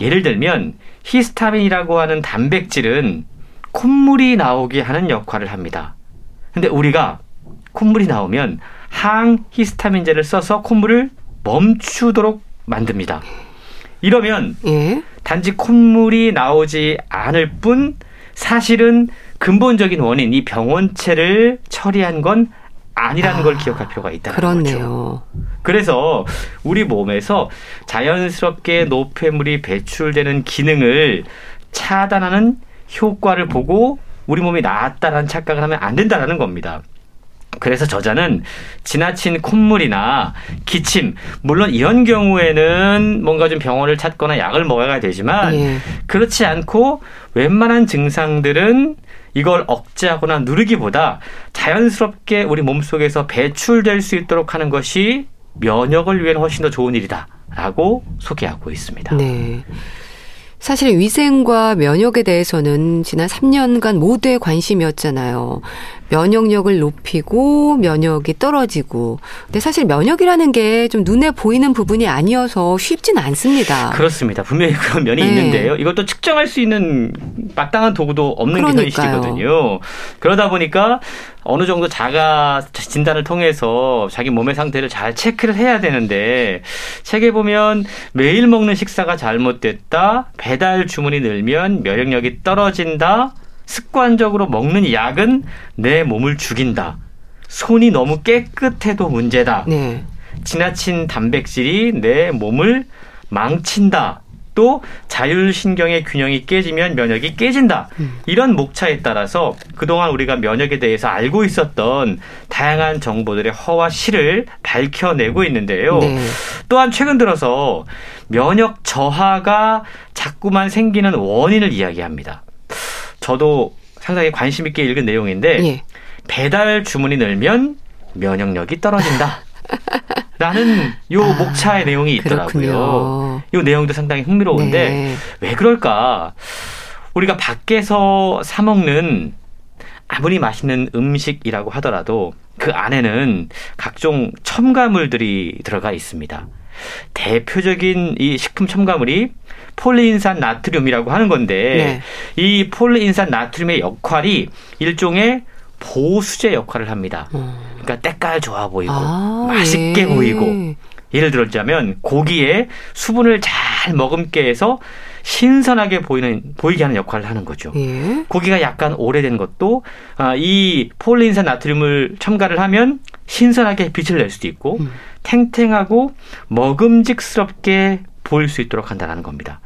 예를 들면 히스타민이라고 하는 단백질은 콧물이 나오게 하는 역할을 합니다. 근데 우리가 콧물이 나오면 항히스타민제를 써서 콧물을 멈추도록 만듭니다. 이러면 예? 단지 콧물이 나오지 않을 뿐 사실은 근본적인 원인, 이 병원체를 처리한 건 아니라는 아, 걸 기억할 필요가 있다는 그렇네요. 거죠. 그래서 우리 몸에서 자연스럽게 노폐물이 배출되는 기능을 차단하는 효과를 보고 우리 몸이 나았다라는 착각을 하면 안 된다는 겁니다. 그래서 저자는 지나친 콧물이나 기침, 물론 이런 경우에는 뭔가 좀 병원을 찾거나 약을 먹어야 되지만 예. 그렇지 않고 웬만한 증상들은 이걸 억제하거나 누르기보다 자연스럽게 우리 몸속에서 배출될 수 있도록 하는 것이 면역을 위해 훨씬 더 좋은 일이다라고 소개하고 있습니다. 네. 사실 위생과 면역에 대해서는 지난 삼 년간 모두의 관심이었잖아요. 면역력을 높이고 면역이 떨어지고. 근데 사실 면역이라는 게 좀 눈에 보이는 부분이 아니어서 쉽진 않습니다. 그렇습니다. 분명히 그런 면이 네. 있는데요. 이걸 또 측정할 수 있는 마땅한 도구도 없는 게 현실이거든요. 그러다 보니까 어느 정도 자가 진단을 통해서 자기 몸의 상태를 잘 체크를 해야 되는데 책에 보면 매일 먹는 식사가 잘못됐다, 배달 주문이 늘면 면역력이 떨어진다, 습관적으로 먹는 약은 내 몸을 죽인다. 손이 너무 깨끗해도 문제다. 네. 지나친 단백질이 내 몸을 망친다. 또 자율신경의 균형이 깨지면 면역이 깨진다. 음. 이런 목차에 따라서 그동안 우리가 면역에 대해서 알고 있었던 다양한 정보들의 허와 실을 밝혀내고 있는데요. 네. 또한 최근 들어서 면역 저하가 자꾸만 생기는 원인을 이야기합니다. 저도 상당히 관심 있게 읽은 내용인데 예. 배달 주문이 늘면 면역력이 떨어진다. 라는 요 아, 목차의 내용이 있더라고요. 요 내용도 상당히 흥미로운데 네. 왜 그럴까? 우리가 밖에서 사 먹는 아무리 맛있는 음식이라고 하더라도 그 안에는 각종 첨가물들이 들어가 있습니다. 대표적인 이 식품 첨가물이 폴리인산 나트륨이라고 하는 건데 네. 이 폴리인산 나트륨의 역할이 일종의 보수제 역할을 합니다. 음. 그러니까 때깔 좋아 보이고 아, 맛있게 예. 보이고 예를 들자면 고기에 수분을 잘 머금게 해서 신선하게 보이는, 보이게 하는 역할을 하는 거죠. 예. 고기가 약간 오래된 것도 아, 이 폴리인산 나트륨을 첨가를 하면 신선하게 빛을 낼 수도 있고 음. 탱탱하고 먹음직스럽게 보일 수 있도록 한다는 겁니다.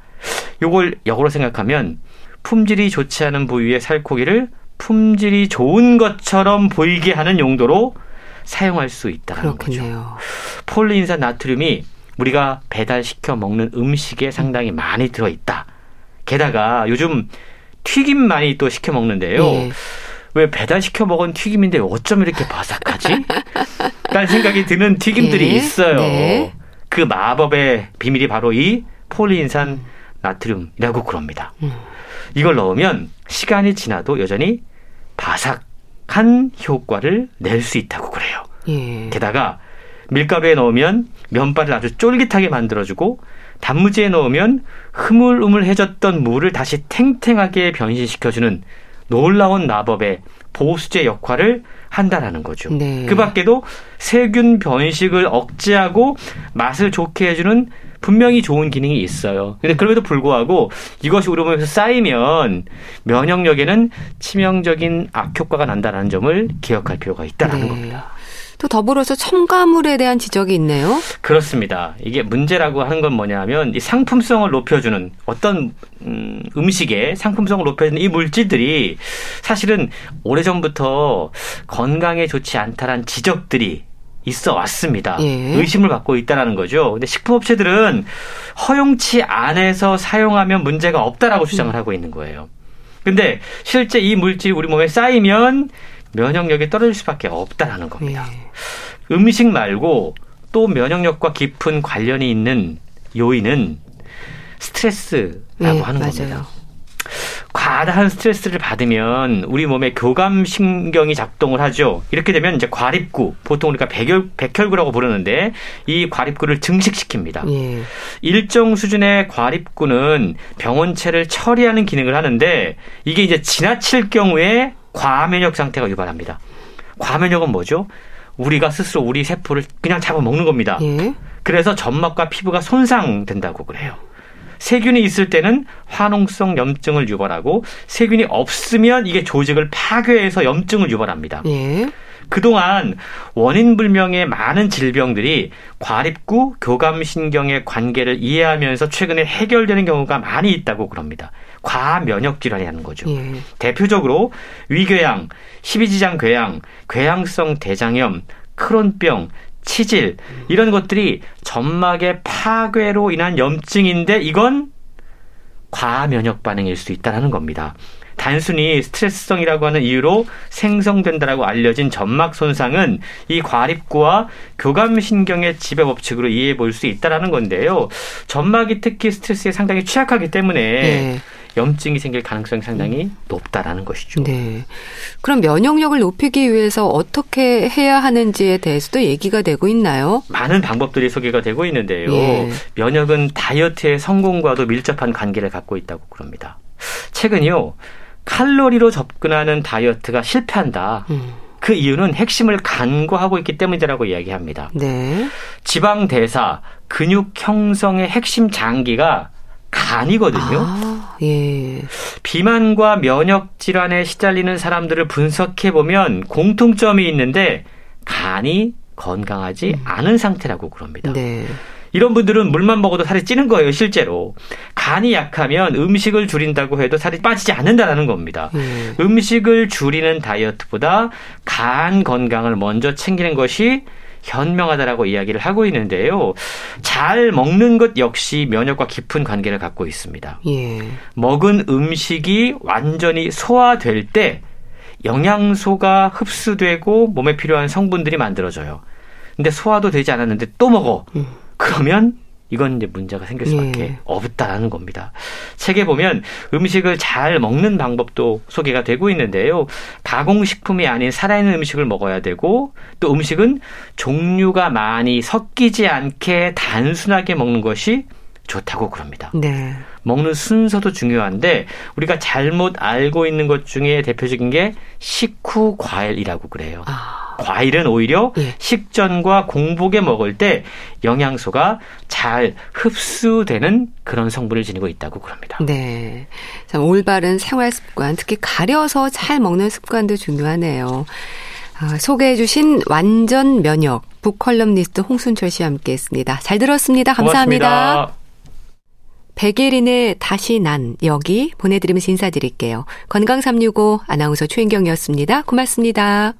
이걸 역으로 생각하면 품질이 좋지 않은 부위의 살코기를 품질이 좋은 것처럼 보이게 하는 용도로 사용할 수 있다는 거죠. 폴리인산 나트륨이 우리가 배달시켜 먹는 음식에 상당히 많이 들어있다. 게다가 요즘 튀김 많이 또 시켜 먹는데요. 예. 왜 배달시켜 먹은 튀김인데 어쩜 이렇게 바삭하지? 라는 생각이 드는 튀김들이 예. 있어요. 네. 그 마법의 비밀이 바로 이 폴리인산 나트륨이라고 그럽니다. 음. 이걸 넣으면 시간이 지나도 여전히 바삭한 효과를 낼 수 있다고 그래요. 예. 게다가 밀가루에 넣으면 면발을 아주 쫄깃하게 만들어주고 단무지에 넣으면 흐물흐물해졌던 물을 다시 탱탱하게 변신시켜주는 놀라운 마법의 보수제 역할을 한다라는 거죠. 네. 그 밖에도 세균 변식을 억제하고 맛을 좋게 해주는 분명히 좋은 기능이 있어요. 그런데 그럼에도 불구하고 이것이 우리 몸에서 쌓이면 면역력에는 치명적인 악효과가 난다는 점을 기억할 필요가 있다는 네. 겁니다. 또 더불어서 첨가물에 대한 지적이 있네요. 그렇습니다. 이게 문제라고 하는 건 뭐냐면 이 상품성을 높여주는 어떤 음, 음식의 상품성을 높여주는 이 물질들이 사실은 오래전부터 건강에 좋지 않다라는 지적들이 있어 왔습니다. 예. 의심을 받고 있다는 거죠. 근데 식품업체들은 허용치 안에서 사용하면 문제가 없다라고 주장을 하고 있는 거예요. 근데 실제 이 물질이 우리 몸에 쌓이면 면역력이 떨어질 수밖에 없다라는 겁니다. 예. 음식 말고 또 면역력과 깊은 관련이 있는 요인은 스트레스라고 예, 하는 맞아요. 겁니다. 과다한 스트레스를 받으면 우리 몸에 교감신경이 작동을 하죠. 이렇게 되면 이제 과립구, 보통 우리가 백혈, 백혈구라고 부르는데 이 과립구를 증식시킵니다. 예. 일정 수준의 과립구는 병원체를 처리하는 기능을 하는데 이게 이제 지나칠 경우에 과면역 상태가 유발합니다. 과면역은 뭐죠? 우리가 스스로 우리 세포를 그냥 잡아먹는 겁니다. 예. 그래서 점막과 피부가 손상된다고 그래요. 세균이 있을 때는 화농성 염증을 유발하고 세균이 없으면 이게 조직을 파괴해서 염증을 유발합니다. 예. 그동안 원인불명의 많은 질병들이 과립구 교감신경의 관계를 이해하면서 최근에 해결되는 경우가 많이 있다고 그럽니다. 과면역질환이라는 거죠. 예. 대표적으로 위궤양, 십이지장 궤양, 궤양성 대장염, 크론병, 치질 이런 것들이 점막의 파괴로 인한 염증인데 이건 과면역 반응일 수 있다는 겁니다. 단순히 스트레스성이라고 하는 이유로 생성된다라고 알려진 점막 손상은 이 과립구와 교감신경의 지배 법칙으로 이해해 볼 수 있다는 건데요. 점막이 특히 스트레스에 상당히 취약하기 때문에 네. 염증이 생길 가능성이 상당히 높다라는 것이죠. 네. 그럼 면역력을 높이기 위해서 어떻게 해야 하는지에 대해서도 얘기가 되고 있나요? 많은 방법들이 소개가 되고 있는데요. 네. 면역은 다이어트의 성공과도 밀접한 관계를 갖고 있다고 그럽니다. 최근요. 칼로리로 접근하는 다이어트가 실패한다. 음. 그 이유는 핵심을 간과하고 있기 때문이라고 이야기합니다. 네. 지방 대사, 근육 형성의 핵심 장기가 간이거든요. 아, 예. 비만과 면역 질환에 시달리는 사람들을 분석해 보면 공통점이 있는데 간이 건강하지 음. 않은 상태라고 그럽니다. 네. 이런 분들은 물만 먹어도 살이 찌는 거예요, 실제로. 간이 약하면 음식을 줄인다고 해도 살이 빠지지 않는다는 겁니다. 음. 음식을 줄이는 다이어트보다 간 건강을 먼저 챙기는 것이 현명하다라고 이야기를 하고 있는데요. 잘 먹는 것 역시 면역과 깊은 관계를 갖고 있습니다. 예. 먹은 음식이 완전히 소화될 때 영양소가 흡수되고 몸에 필요한 성분들이 만들어져요. 근데 소화도 되지 않았는데 또 먹어. 음. 그러면 이건 이제 문제가 생길 수밖에 예. 없다라는 겁니다. 책에 보면 음식을 잘 먹는 방법도 소개가 되고 있는데요. 가공식품이 아닌 살아있는 음식을 먹어야 되고 또 음식은 종류가 많이 섞이지 않게 단순하게 먹는 것이 좋다고 그럽니다. 네. 먹는 순서도 중요한데 우리가 잘못 알고 있는 것 중에 대표적인 게 식후 과일이라고 그래요. 아. 과일은 오히려 예. 식전과 공복에 먹을 때 영양소가 잘 흡수되는 그런 성분을 지니고 있다고 그럽니다. 네, 참 올바른 생활 습관, 특히 가려서 잘 먹는 습관도 중요하네요. 아, 소개해 주신 완전 면역, 북컬럼니스트 홍순철 씨와 함께했습니다. 잘 들었습니다. 감사합니다. 고맙습니다. 백예린의 다시 난 여기 보내드리면서 인사드릴게요. 건강삼육오 아나운서 최인경이었습니다. 고맙습니다.